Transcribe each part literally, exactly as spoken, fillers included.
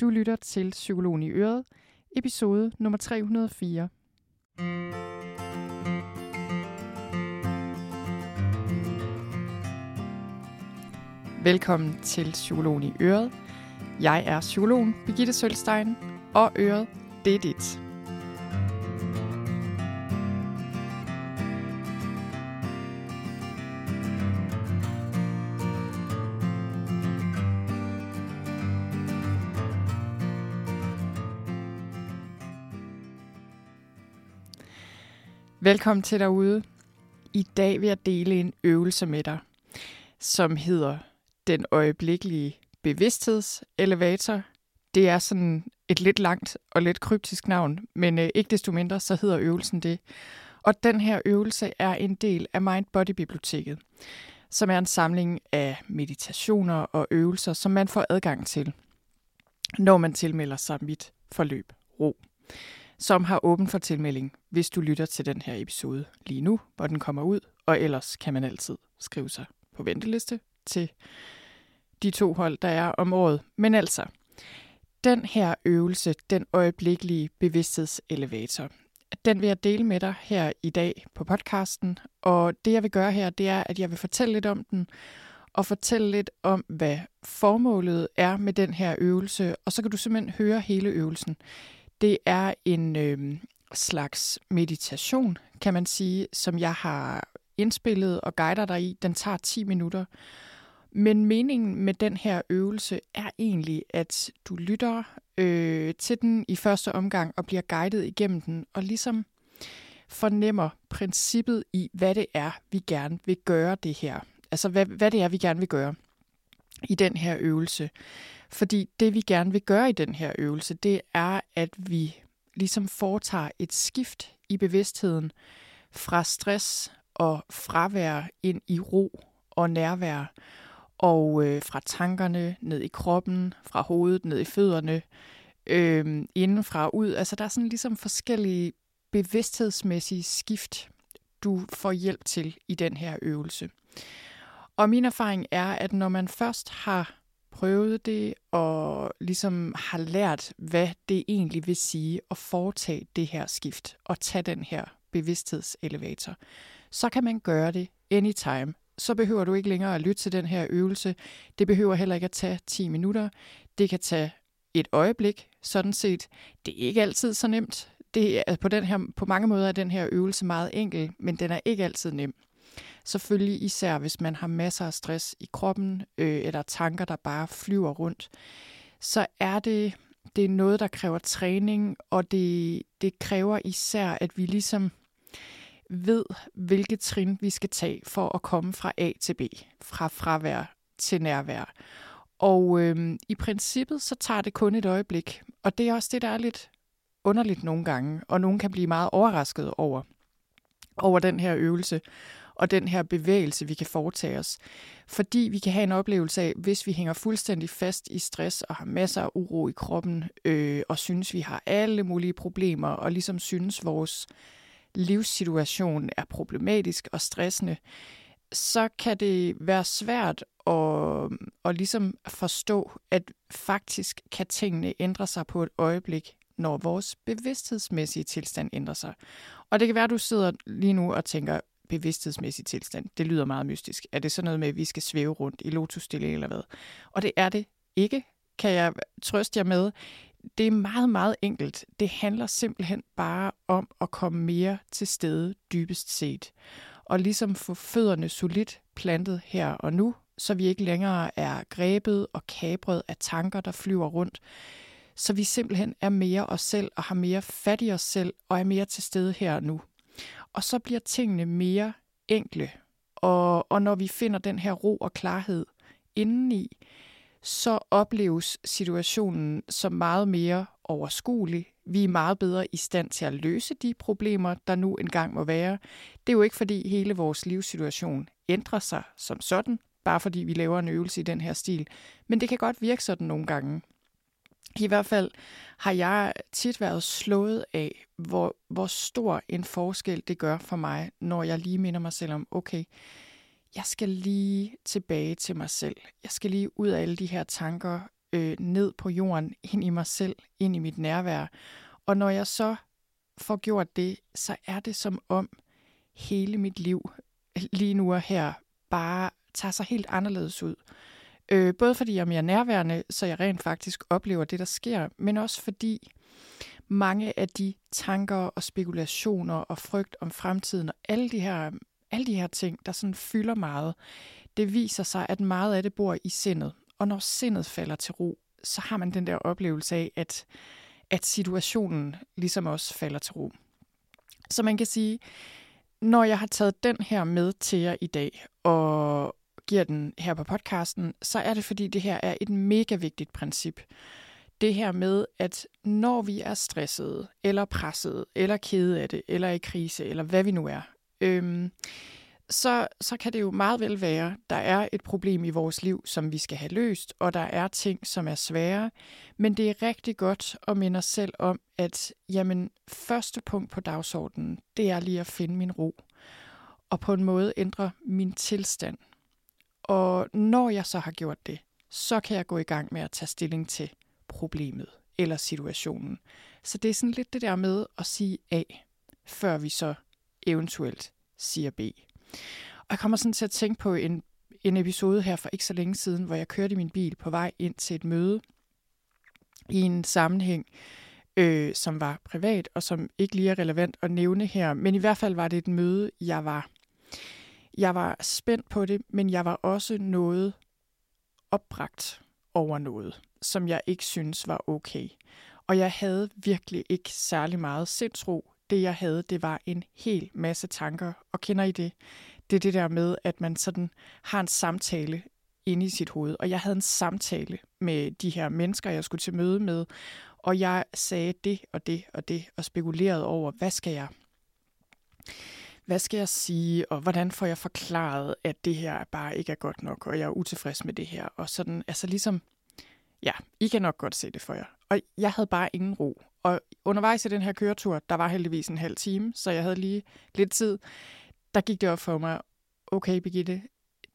Du lytter til Psykologen i Øret, episode nummer tre hundrede og fire. Velkommen til Psykologen i Øret. Jeg er psykologen Birgitte Sølstein, og Øret, det er dit. Velkommen til derude. I dag vil jeg dele en øvelse med dig, som hedder Den øjeblikkelige bevidsthedselevator. Det er sådan et lidt langt og lidt kryptisk navn, men øh, ikke desto mindre, så hedder øvelsen det. Og den her øvelse er en del af Mind Body biblioteket, som er en samling af meditationer og øvelser, som man får adgang til, når man tilmelder sig mit forløb R O, som har åben for tilmelding, hvis du lytter til den her episode lige nu, hvor den kommer ud. Og ellers kan man altid skrive sig på venteliste til de to hold, der er om året. Men altså, den her øvelse, den øjeblikkelige bevidsthedselevator, den vil jeg dele med dig her i dag på podcasten. Og det, jeg vil gøre her, det er, at jeg vil fortælle lidt om den, og fortælle lidt om, hvad formålet er med den her øvelse. Og så kan du simpelthen høre hele øvelsen. Det er en øh, slags meditation, kan man sige, som jeg har indspillet og guider dig i. Den tager ti minutter. Men meningen med den her øvelse er egentlig, at du lytter øh, til den i første omgang og bliver guidet igennem den og ligesom fornemmer princippet i, hvad det er, vi gerne vil gøre det her. Altså, hvad, hvad det er, vi gerne vil gøre i den her øvelse. Fordi det, vi gerne vil gøre i den her øvelse, det er, at vi ligesom foretager et skift i bevidstheden fra stress og fravær ind i ro og nærvær. Og øh, fra tankerne ned i kroppen, fra hovedet ned i fødderne, øh, indenfra ud. Altså der er sådan ligesom forskellige bevidsthedsmæssige skift, du får hjælp til i den her øvelse. Og min erfaring er, at når man først har prøvet det og ligesom har lært, hvad det egentlig vil sige at foretage det her skift og tage den her bevidsthedselevator, så kan man gøre det anytime. Så behøver du ikke længere at lytte til den her øvelse. Det behøver heller ikke at tage ti minutter. Det kan tage et øjeblik, sådan set. Det er ikke altid så nemt. Det er, på, den her, på mange måder er den her øvelse meget enkel, men den er ikke altid nem. Selvfølgelig især, hvis man har masser af stress i kroppen, øh, eller tanker, der bare flyver rundt, så er det, det er noget, der kræver træning, og det, det kræver især, at vi ligesom ved, hvilke trin vi skal tage for at komme fra A til B, fra fravær til nærvær. Og øh, i princippet, så tager det kun et øjeblik, og det er også det, der er lidt underligt nogle gange, og nogen kan blive meget overrasket over, over den her øvelse og den her bevægelse, vi kan foretage os. Fordi vi kan have en oplevelse af, hvis vi hænger fuldstændig fast i stress og har masser af uro i kroppen, øh, og synes, vi har alle mulige problemer, og ligesom synes, vores livssituation er problematisk og stressende, så kan det være svært at, at ligesom forstå, at faktisk kan tingene ændre sig på et øjeblik, når vores bevidsthedsmæssige tilstand ændrer sig. Og det kan være, at du sidder lige nu og tænker, bevidsthedsmæssig tilstand, det lyder meget mystisk. Er det sådan noget med, at vi skal svæve rundt i lotusstilling eller hvad? Og det er det ikke, kan jeg trøste jer med. Det er meget, meget enkelt. Det handler simpelthen bare om at komme mere til stede dybest set. Og ligesom få fødderne solidt plantet her og nu, så vi ikke længere er grebet og kabret af tanker, der flyver rundt. Så vi simpelthen er mere os selv og har mere fat i os selv og er mere til stede her og nu. Og så bliver tingene mere enkle. Og, og når vi finder den her ro og klarhed indeni, så opleves situationen som meget mere overskuelig. Vi er meget bedre i stand til at løse de problemer, der nu engang må være. Det er jo ikke, fordi hele vores livssituation ændrer sig som sådan, bare fordi vi laver en øvelse i den her stil. Men det kan godt virke sådan nogle gange. I hvert fald har jeg tit været slået af, hvor, hvor stor en forskel det gør for mig, når jeg lige minder mig selv om, okay, jeg skal lige tilbage til mig selv. Jeg skal lige ud af alle de her tanker. øh, ned på jorden, ind i mig selv, ind i mit nærvær. Og når jeg så får gjort det, så er det som om hele mit liv lige nu og her bare tager sig helt anderledes ud. Øh, både fordi jeg er mere nærværende, så jeg rent faktisk oplever det, der sker, men også fordi mange af de tanker og spekulationer og frygt om fremtiden og alle de her, alle de her ting, der sådan fylder meget, det viser sig, at meget af det bor i sindet. Og når sindet falder til ro, så har man den der oplevelse af, at, at situationen ligesom også falder til ro. Så man kan sige, når jeg har taget den her med til jer i dag og giver den her på podcasten, så er det fordi det her er et mega vigtigt princip. Det her med, at når vi er stressede, eller pressede, eller kede af det, eller i krise, eller hvad vi nu er, øhm, så, så kan det jo meget vel være, der er et problem i vores liv, som vi skal have løst, og der er ting, som er svære. Men det er rigtig godt at minde os selv om, at jamen, første punkt på dagsordenen, det er lige at finde min ro, og på en måde ændre min tilstand. Og når jeg så har gjort det, så kan jeg gå i gang med at tage stilling til problemet eller situationen. Så det er sådan lidt det der med at sige A, før vi så eventuelt siger B. Og jeg kommer sådan til at tænke på en, en episode her for ikke så længe siden, hvor jeg kørte i min bil på vej ind til et møde i en sammenhæng, øh, som var privat og som ikke lige er relevant at nævne her. Men i hvert fald var det et møde, jeg var. Jeg var spændt på det, men jeg var også noget opbragt over noget, som jeg ikke synes var okay. Og jeg havde virkelig ikke særlig meget sindsro. Det jeg havde, det var en hel masse tanker. Og kender I det? Det er det der med, at man sådan har en samtale inde i sit hoved. Og jeg havde en samtale med de her mennesker, jeg skulle til møde med. Og jeg sagde det og det og det, og spekulerede over, hvad skal jeg? Hvad skal jeg sige, og hvordan får jeg forklaret, at det her bare ikke er godt nok, og jeg er utilfreds med det her, og sådan, altså ligesom, ja, I kan nok godt se det for jer. Og jeg havde bare ingen ro, og undervejs i den her køretur, der var heldigvis en halv time, så jeg havde lige lidt tid, der gik det op for mig, okay Birgitte,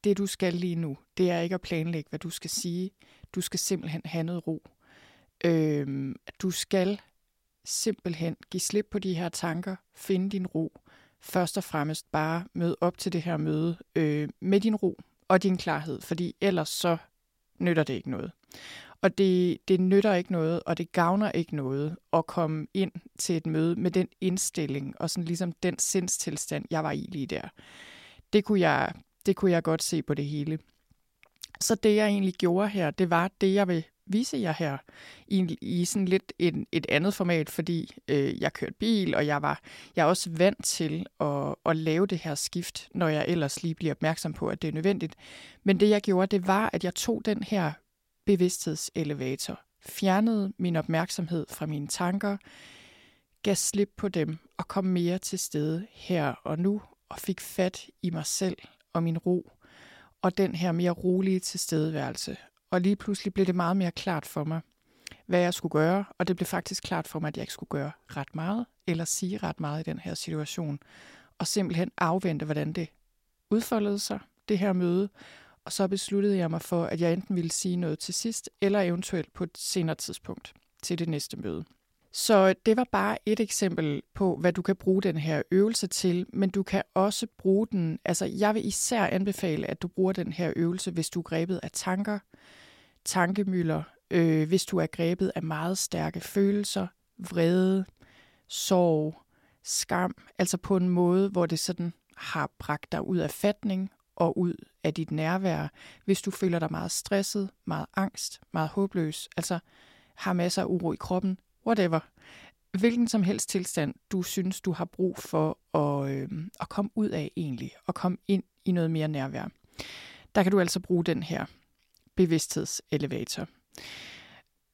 det du skal lige nu, det er ikke at planlægge, hvad du skal sige, du skal simpelthen have noget ro. Øhm, du skal simpelthen give slip på de her tanker, finde din ro. Først og fremmest bare møde op til det her møde øh, med din ro og din klarhed, fordi ellers så nytter det ikke noget. Og det, det nytter ikke noget, og det gavner ikke noget at komme ind til et møde med den indstilling og sådan ligesom den sindstilstand, jeg var i lige der. Det kunne jeg, det kunne jeg godt se på det hele. Så det, jeg egentlig gjorde her, det var det, jeg vil vise jer her i, i sådan lidt en, et andet format, fordi øh, jeg kørte bil, og jeg var jeg er også vant til at, at lave det her skift, når jeg ellers lige bliver opmærksom på, at det er nødvendigt. Men det, jeg gjorde, det var, at jeg tog den her bevidsthedselevator, fjernede min opmærksomhed fra mine tanker, gav slip på dem og kom mere til stede her og nu, og fik fat i mig selv og min ro, og den her mere rolige tilstedeværelse. Og lige pludselig blev det meget mere klart for mig, hvad jeg skulle gøre. Og det blev faktisk klart for mig, at jeg ikke skulle gøre ret meget, eller sige ret meget i den her situation. Og simpelthen afvente, hvordan det udfoldede sig, det her møde. Og så besluttede jeg mig for, at jeg enten ville sige noget til sidst, eller eventuelt på et senere tidspunkt til det næste møde. Så det var bare et eksempel på, hvad du kan bruge den her øvelse til, men du kan også bruge den, altså jeg vil især anbefale, at du bruger den her øvelse, hvis du er grebet af tanker, tankemylder, øh, hvis du er grebet af meget stærke følelser, vrede, sorg, skam, altså på en måde, hvor det sådan har bragt dig ud af fatning og ud af dit nærvær, hvis du føler dig meget stresset, meget angst, meget håbløs, altså har masser af uro i kroppen, whatever. Hvilken som helst tilstand, du synes, du har brug for at, øh, at komme ud af egentlig, og komme ind i noget mere nærvær. Der kan du altså bruge den her bevidsthedselevator.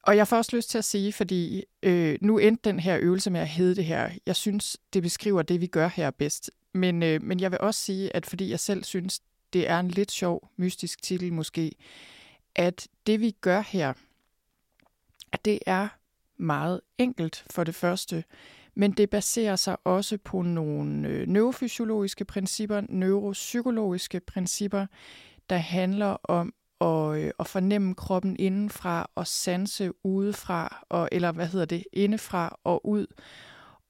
Og jeg får også lyst til at sige, fordi øh, nu endte den her øvelse med at hedde det her. Jeg synes, det beskriver det, vi gør her bedst. Men, øh, men jeg vil også sige, at fordi jeg selv synes, det er en lidt sjov, mystisk titel måske, at det vi gør her, at det er meget enkelt for det første, men det baserer sig også på nogle neurofysiologiske principper, neuropsykologiske principper, der handler om og, og fornemme kroppen indenfra og sanse udefra, og, eller hvad hedder det, indefra og ud.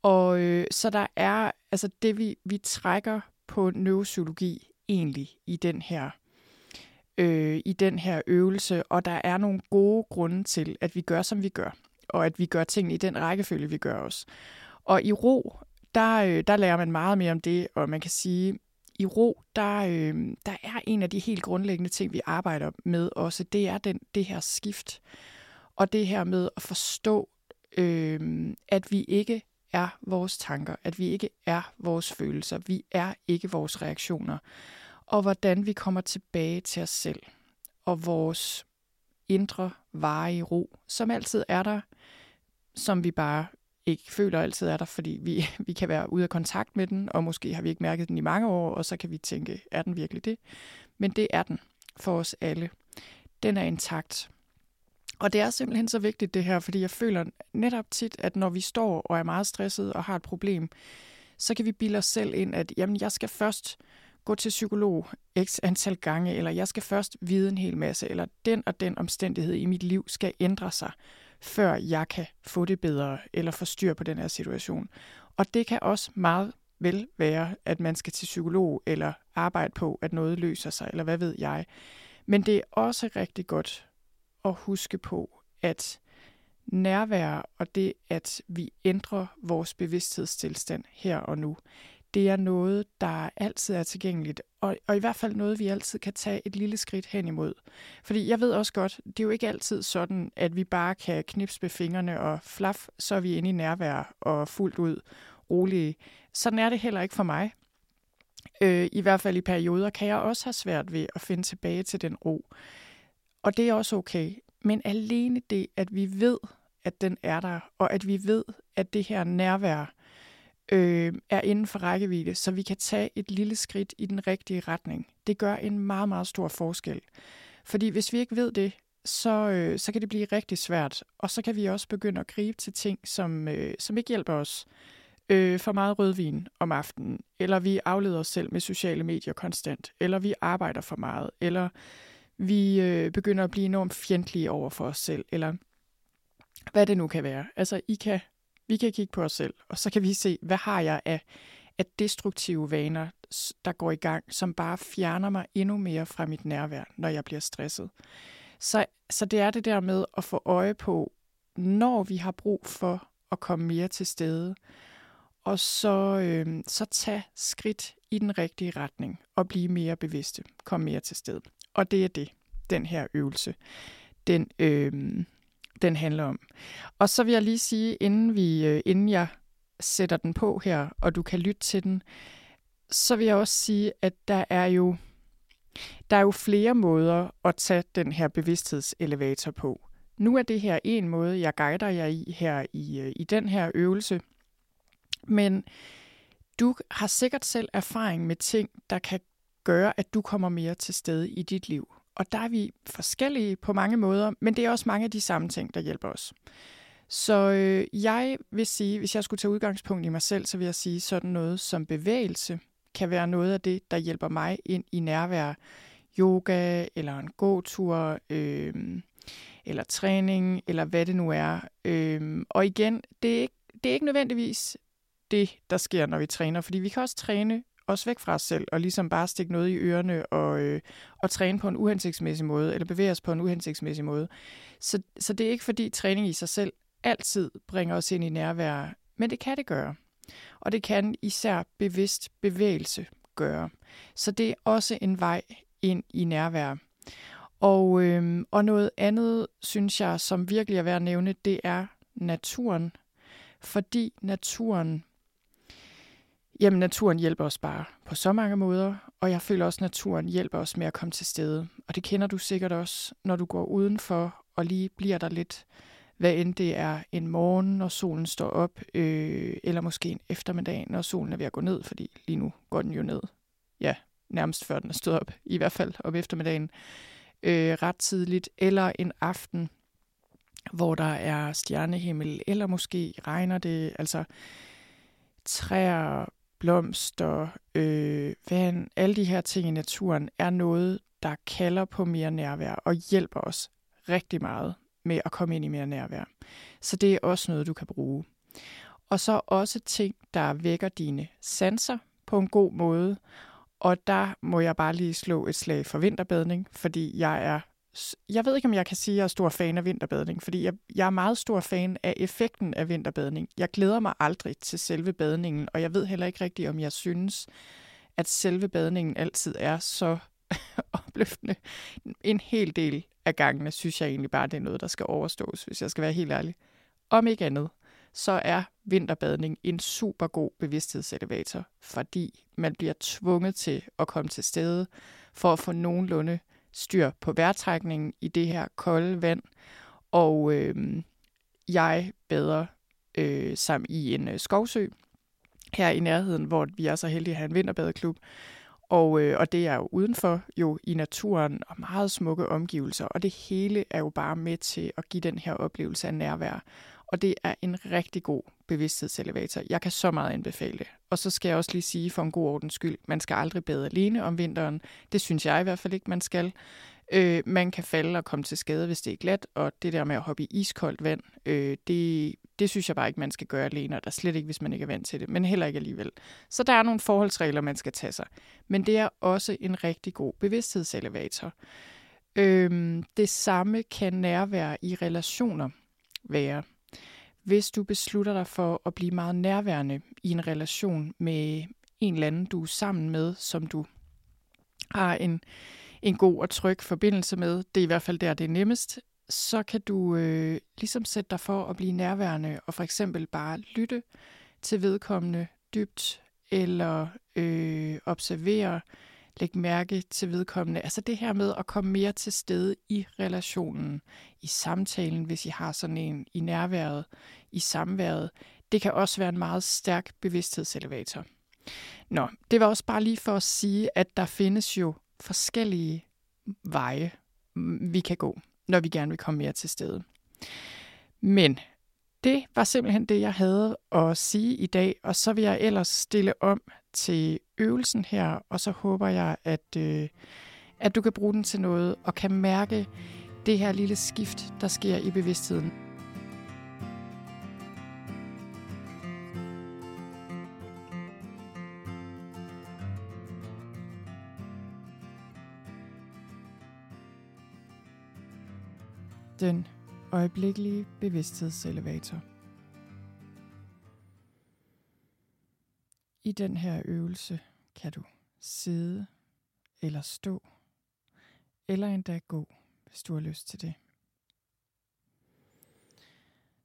Og øh, så der er altså det, vi, vi trækker på neuropsykologi egentlig i den her øh, i den her øvelse, og der er nogle gode grunde til, at vi gør, som vi gør, og at vi gør tingene i den rækkefølge, vi gør os. Og i ro, der, der lærer man meget mere om det, og man kan sige, i ro, der, øh, der er en af de helt grundlæggende ting, vi arbejder med også, det er den, det her skift, og det her med at forstå, øh, at vi ikke er vores tanker, at vi ikke er vores følelser, vi er ikke vores reaktioner, og hvordan vi kommer tilbage til os selv, og vores indre varige ro, som altid er der, som vi bare ikke føler altid er der, fordi vi, vi kan være ude af kontakt med den, og måske har vi ikke mærket den i mange år, og så kan vi tænke, er den virkelig det? Men det er den for os alle. Den er intakt. Og det er simpelthen så vigtigt det her, fordi jeg føler netop tit, at når vi står og er meget stresset og har et problem, så kan vi bilde os selv ind, at jamen, jeg skal først gå til psykolog x antal gange, eller jeg skal først vide en hel masse, eller den og den omstændighed i mit liv skal ændre sig, før jeg kan få det bedre, eller få styr på den her situation. Og det kan også meget vel være, at man skal til psykolog, eller arbejde på, at noget løser sig, eller hvad ved jeg. Men det er også rigtig godt at huske på, at nærvær og det, at vi ændrer vores bevidsthedstilstand her og nu, det er noget, der altid er tilgængeligt, og, og i hvert fald noget, vi altid kan tage et lille skridt hen imod. Fordi jeg ved også godt, det er jo ikke altid sådan, at vi bare kan knipse med fingrene og flaf, så er vi inde i nærvær og fuldt ud rolige. Sådan er det heller ikke for mig. Øh, I hvert fald i perioder kan jeg også have svært ved at finde tilbage til den ro. Og det er også okay. Men alene det, at vi ved, at den er der, og at vi ved, at det her nærvær Øh, er inden for rækkevidde, så vi kan tage et lille skridt i den rigtige retning. Det gør en meget, meget stor forskel. Fordi hvis vi ikke ved det, så, øh, så kan det blive rigtig svært, og så kan vi også begynde at gribe til ting, som, øh, som ikke hjælper os. Øh, for meget rødvin om aftenen, eller vi afleder os selv med sociale medier konstant, eller vi arbejder for meget, eller vi øh, begynder at blive enormt fjendtlige over for os selv, eller hvad det nu kan være. Altså, I kan Vi kan kigge på os selv, og så kan vi se, hvad har jeg af, af destruktive vaner, der går i gang, som bare fjerner mig endnu mere fra mit nærvær, når jeg bliver stresset. Så, så det er det der med at få øje på, når vi har brug for at komme mere til stede, og så, øh, så tage skridt i den rigtige retning og blive mere bevidste, komme mere til stede. Og det er det, den her øvelse, den øh, den handler om. Og så vil jeg lige sige, inden, vi, inden jeg sætter den på her, og du kan lytte til den, så vil jeg også sige, at der er jo, der er jo flere måder at tage den her bevidsthedselevator på. Nu er det her en måde, jeg guider jer i her i, i den her øvelse, men du har sikkert selv erfaring med ting, der kan gøre, at du kommer mere til stede i dit liv. Og der er vi forskellige på mange måder, men det er også mange af de samme ting, der hjælper os. Så øh, jeg vil sige, hvis jeg skulle tage udgangspunkt i mig selv, så vil jeg sige, sådan noget som bevægelse kan være noget af det, der hjælper mig ind i nærvær. Yoga eller en gåtur, øh, eller træning, eller hvad det nu er. Øh, og igen, det er, ikke, det er ikke nødvendigvis det, der sker, når vi træner, fordi vi kan også træne også væk fra os selv, og ligesom bare stikke noget i ørerne og, øh, og træne på en uhensigtsmæssig måde, eller bevæge os på en uhensigtsmæssig måde. Så, så det er ikke fordi træning i sig selv altid bringer os ind i nærvær, men det kan det gøre. Og det kan især bevidst bevægelse gøre. Så det er også en vej ind i nærvær. Og, øh, og noget andet, synes jeg, som virkelig er værd at nævne, det er naturen. Fordi naturen Jamen, naturen hjælper os bare på så mange måder, og jeg føler også, at naturen hjælper os med at komme til stede. Og det kender du sikkert også, når du går udenfor og lige bliver der lidt, hvad end det er en morgen, når solen står op, øh, eller måske en eftermiddag, når solen er ved at gå ned, fordi lige nu går den jo ned. Ja, nærmest før den er stået op, i hvert fald om eftermiddagen, øh, ret tidligt, eller en aften, hvor der er stjernehimmel, eller måske regner det, altså træer, blomster, øh, vand, alle de her ting i naturen er noget, der kalder på mere nærvær og hjælper os rigtig meget med at komme ind i mere nærvær. Så det er også noget, du kan bruge. Og så også ting, der vækker dine sanser på en god måde. Og der må jeg bare lige slå et slag for vinterbadning, fordi jeg er... Jeg ved ikke, om jeg kan sige, at jeg er stor fan af vinterbadning, fordi jeg, jeg er meget stor fan af effekten af vinterbadning. Jeg glæder mig aldrig til selve badningen, og jeg ved heller ikke rigtigt, om jeg synes, at selve badningen altid er så opløftende. En hel del af gangene synes jeg egentlig bare, det er noget, der skal overstås, hvis jeg skal være helt ærlig. Om ikke andet, så er vinterbadning en super god bevidsthedselevator, fordi man bliver tvunget til at komme til stede for at få nogenlunde styr på vejrtrækningen i det her kolde vand, og øh, jeg bader øh, sammen i en øh, skovsø her i nærheden, hvor vi er så heldige at have en vinterbadeklub, og, øh, og det er jo udenfor, jo i naturen og meget smukke omgivelser, og det hele er jo bare med til at give den her oplevelse af nærvær, og det er en rigtig god bevidsthedselevator. Jeg kan så meget anbefale det. Og så skal jeg også lige sige for en god ordens skyld, man skal aldrig bade alene om vinteren. Det synes jeg i hvert fald ikke, man skal. Øh, man kan falde og komme til skade, hvis det er glat, og det der med at hoppe i iskoldt vand, øh, det, det synes jeg bare ikke, man skal gøre alene, og der er slet ikke, hvis man ikke er vant til det, men heller ikke alligevel. Så der er nogle forholdsregler, man skal tage sig. Men det er også en rigtig god bevidsthedselevator. Øh, det samme kan nærvær i relationer være. Hvis du beslutter dig for at blive meget nærværende i en relation med en eller anden, du er sammen med, som du har en, en god og tryg forbindelse med, det er i hvert fald der, det er nemmest, så kan du øh, ligesom sætte dig for at blive nærværende og for eksempel bare lytte til vedkommende dybt eller øh, observere, lægge mærke til vedkommende. Altså det her med at komme mere til stede i relationen, i samtalen, hvis I har sådan en, i nærværet, i samværet. Det kan også være en meget stærk bevidsthedselevator. Nå, det var også bare lige for at sige, at der findes jo forskellige veje, vi kan gå, når vi gerne vil komme mere til stede. Men det var simpelthen det, jeg havde at sige i dag, og så vil jeg ellers stille om til øvelsen her, og så håber jeg, at, øh, at du kan bruge den til noget, og kan mærke det her lille skift, der sker i bevidstheden. Den øjeblikkelige bevidsthedselevator. I den her øvelse kan du sidde eller stå, eller endda gå, hvis du har lyst til det.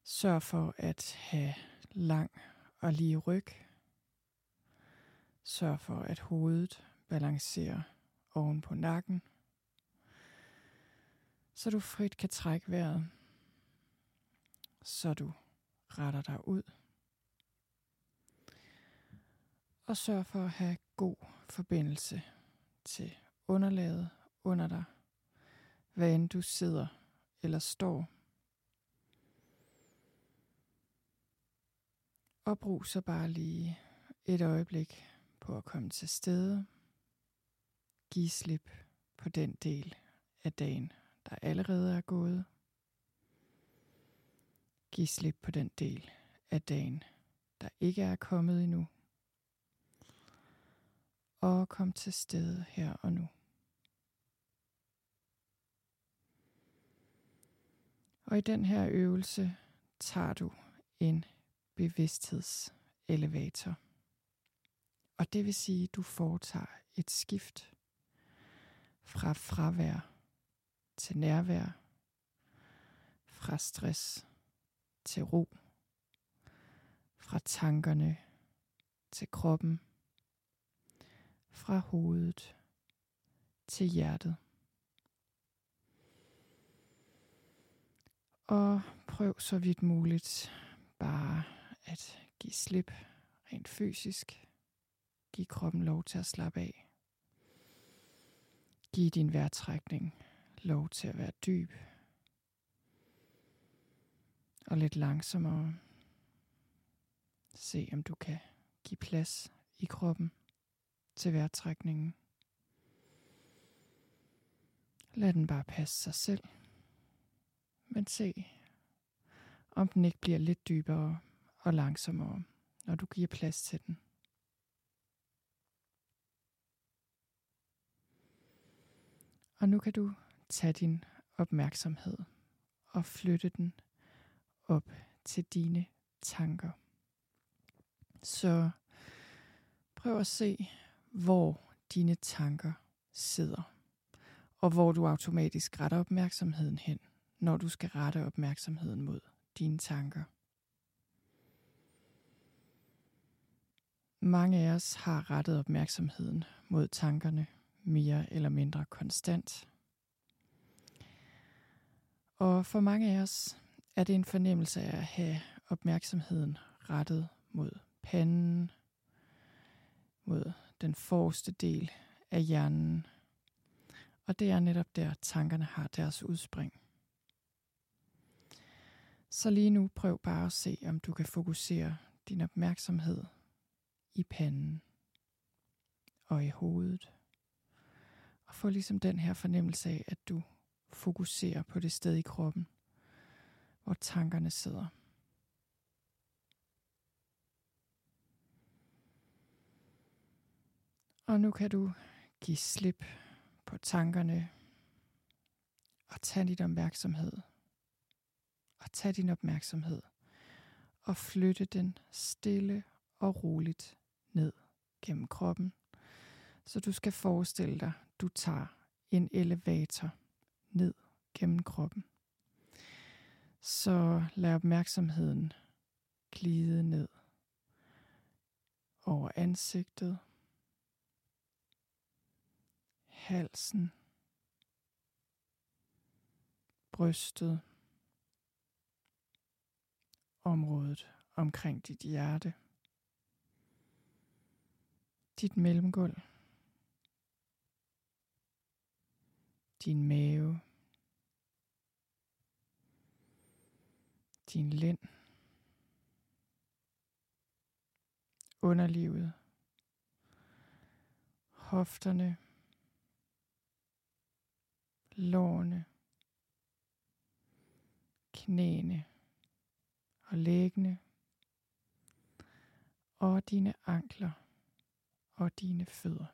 Sørg for at have lang og lige ryg. Sørg for at hovedet balancerer oven på nakken, så du frit kan trække vejret, så du retter dig ud. Og sørg for at have god forbindelse til underlaget under dig, hvad end du sidder eller står. Og brug så bare lige et øjeblik på at komme til stede. Giv slip på den del af dagen, der allerede er gået. Giv slip på den del af dagen, der ikke er kommet endnu. Og kom til stede her og nu. Og i den her øvelse tager du en bevidsthedselevator. Og det vil sige, at du foretager et skift fra fravær til nærvær, fra stress til ro, fra tankerne til kroppen, fra hovedet til hjertet. Og prøv så vidt muligt bare at give slip rent fysisk. Giv kroppen lov til at slappe af. Giv din vejrtrækning lov til at være dyb og lidt langsommere. Se om du kan give plads i kroppen til vejrtrækningen. Lad den bare passe sig selv. Men se, om den ikke bliver lidt dybere og langsommere, når du giver plads til den. Og nu kan du tage din opmærksomhed og flytte den op til dine tanker. Så prøv at se, hvor dine tanker sidder, og hvor du automatisk retter opmærksomheden hen, når du skal rette opmærksomheden mod dine tanker. Mange af os har rettet opmærksomheden mod tankerne mere eller mindre konstant. Og for mange af os er det en fornemmelse af at have opmærksomheden rettet mod panden, mod den forreste del af hjernen. Og det er netop der, tankerne har deres udspring. Så lige nu prøv bare at se, om du kan fokusere din opmærksomhed i panden og i hovedet. Og få ligesom den her fornemmelse af, at du fokuserer på det sted i kroppen, hvor tankerne sidder. Og nu kan du give slip på tankerne og tage din opmærksomhed og tage din opmærksomhed og flytte den stille og roligt ned gennem kroppen. Så du skal forestille dig, du tager en elevator ned gennem kroppen. Så lad opmærksomheden glide ned over ansigtet, halsen, brystet, området omkring dit hjerte, dit mellemgulv, din mave, din lænd, underlivet, hofterne, lårene, knæene og læggene, og dine ankler og dine fødder.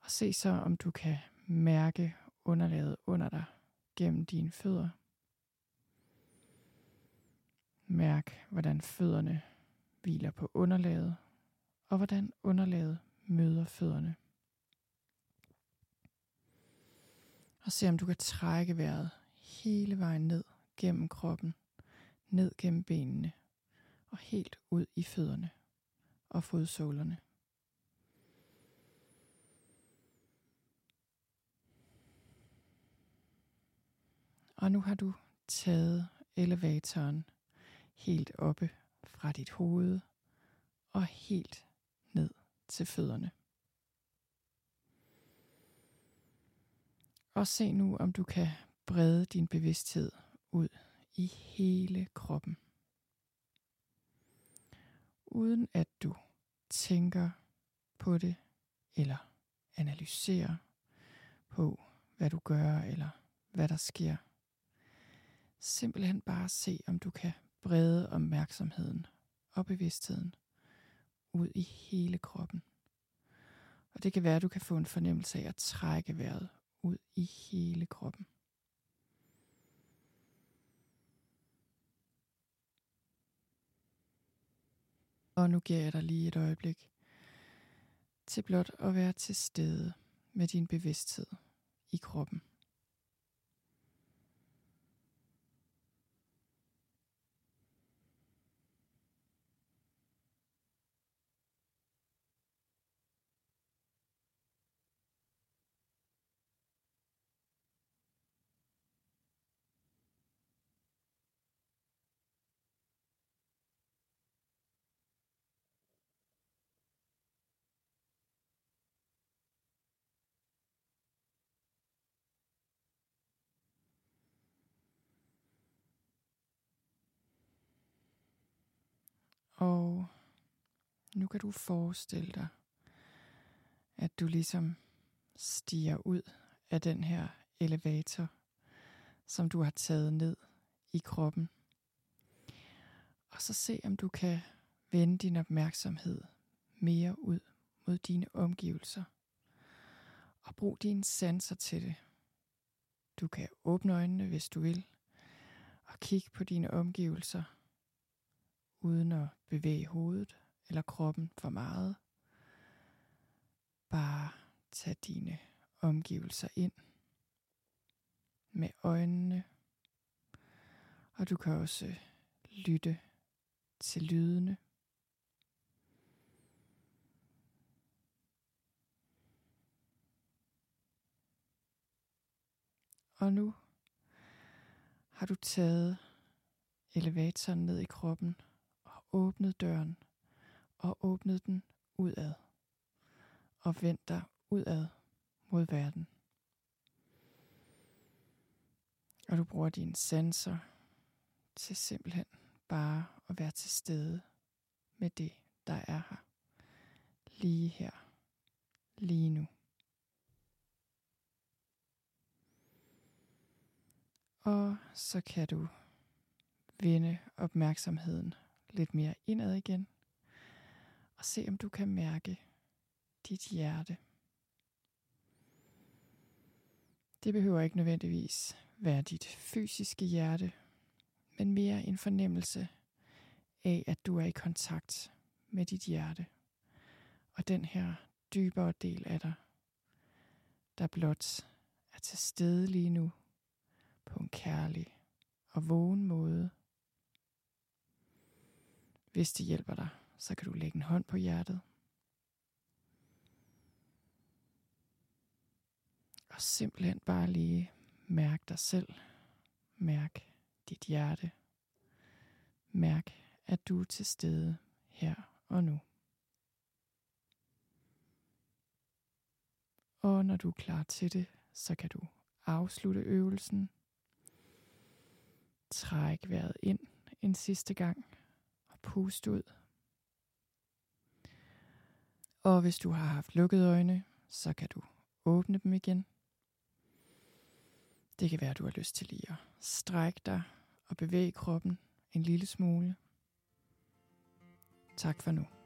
Og se så, om du kan mærke underlaget under dig gennem dine fødder. Mærk, hvordan fødderne hviler på underlaget, og hvordan underlaget møder fødderne. Og se, om du kan trække vejret hele vejen ned gennem kroppen, ned gennem benene og helt ud i fødderne og fodsålerne. Og nu har du taget elevatoren helt oppe fra dit hoved og helt ned til fødderne. Og se nu, om du kan brede din bevidsthed ud i hele kroppen. Uden at du tænker på det, eller analyserer på, hvad du gør, eller hvad der sker. Simpelthen bare se, om du kan brede opmærksomheden og bevidstheden ud i hele kroppen. Og det kan være, at du kan få en fornemmelse af at trække vejret ud i hele kroppen. Og nu giver jeg dig lige et øjeblik til blot at være til stede med din bevidsthed i kroppen. Og nu kan du forestille dig, at du ligesom stiger ud af den her elevator, som du har taget ned i kroppen. Og så se, om du kan vende din opmærksomhed mere ud mod dine omgivelser. Og brug dine sanser til det. Du kan åbne øjnene, hvis du vil, og kigge på dine omgivelser, uden at bevæge hovedet eller kroppen for meget. Bare tag dine omgivelser ind med øjnene, og du kan også lytte til lydene. Og nu har du taget elevatoren ned i kroppen og åbnet døren og åbnet den udad og vendt dig udad mod verden. Og du bruger dine sanser til simpelthen bare at være til stede med det, der er her. Lige her. Lige nu. Og så kan du vende opmærksomheden lidt mere indad igen. Og se, om du kan mærke dit hjerte. Det behøver ikke nødvendigvis være dit fysiske hjerte, men mere en fornemmelse af, at du er i kontakt med dit hjerte. Og den her dybere del af dig, der blot er til stede lige nu på en kærlig og vågen måde. Hvis det hjælper dig, så kan du lægge en hånd på hjertet. Og simpelthen bare lige mærk dig selv. Mærk dit hjerte. Mærk, at du er til stede her og nu. Og når du er klar til det, så kan du afslutte øvelsen. Træk vejret ind en sidste gang og pust ud. Og hvis du har haft lukkede øjne, så kan du åbne dem igen. Det kan være, at du har lyst til lige at strække dig og bevæge kroppen en lille smule. Tak for nu.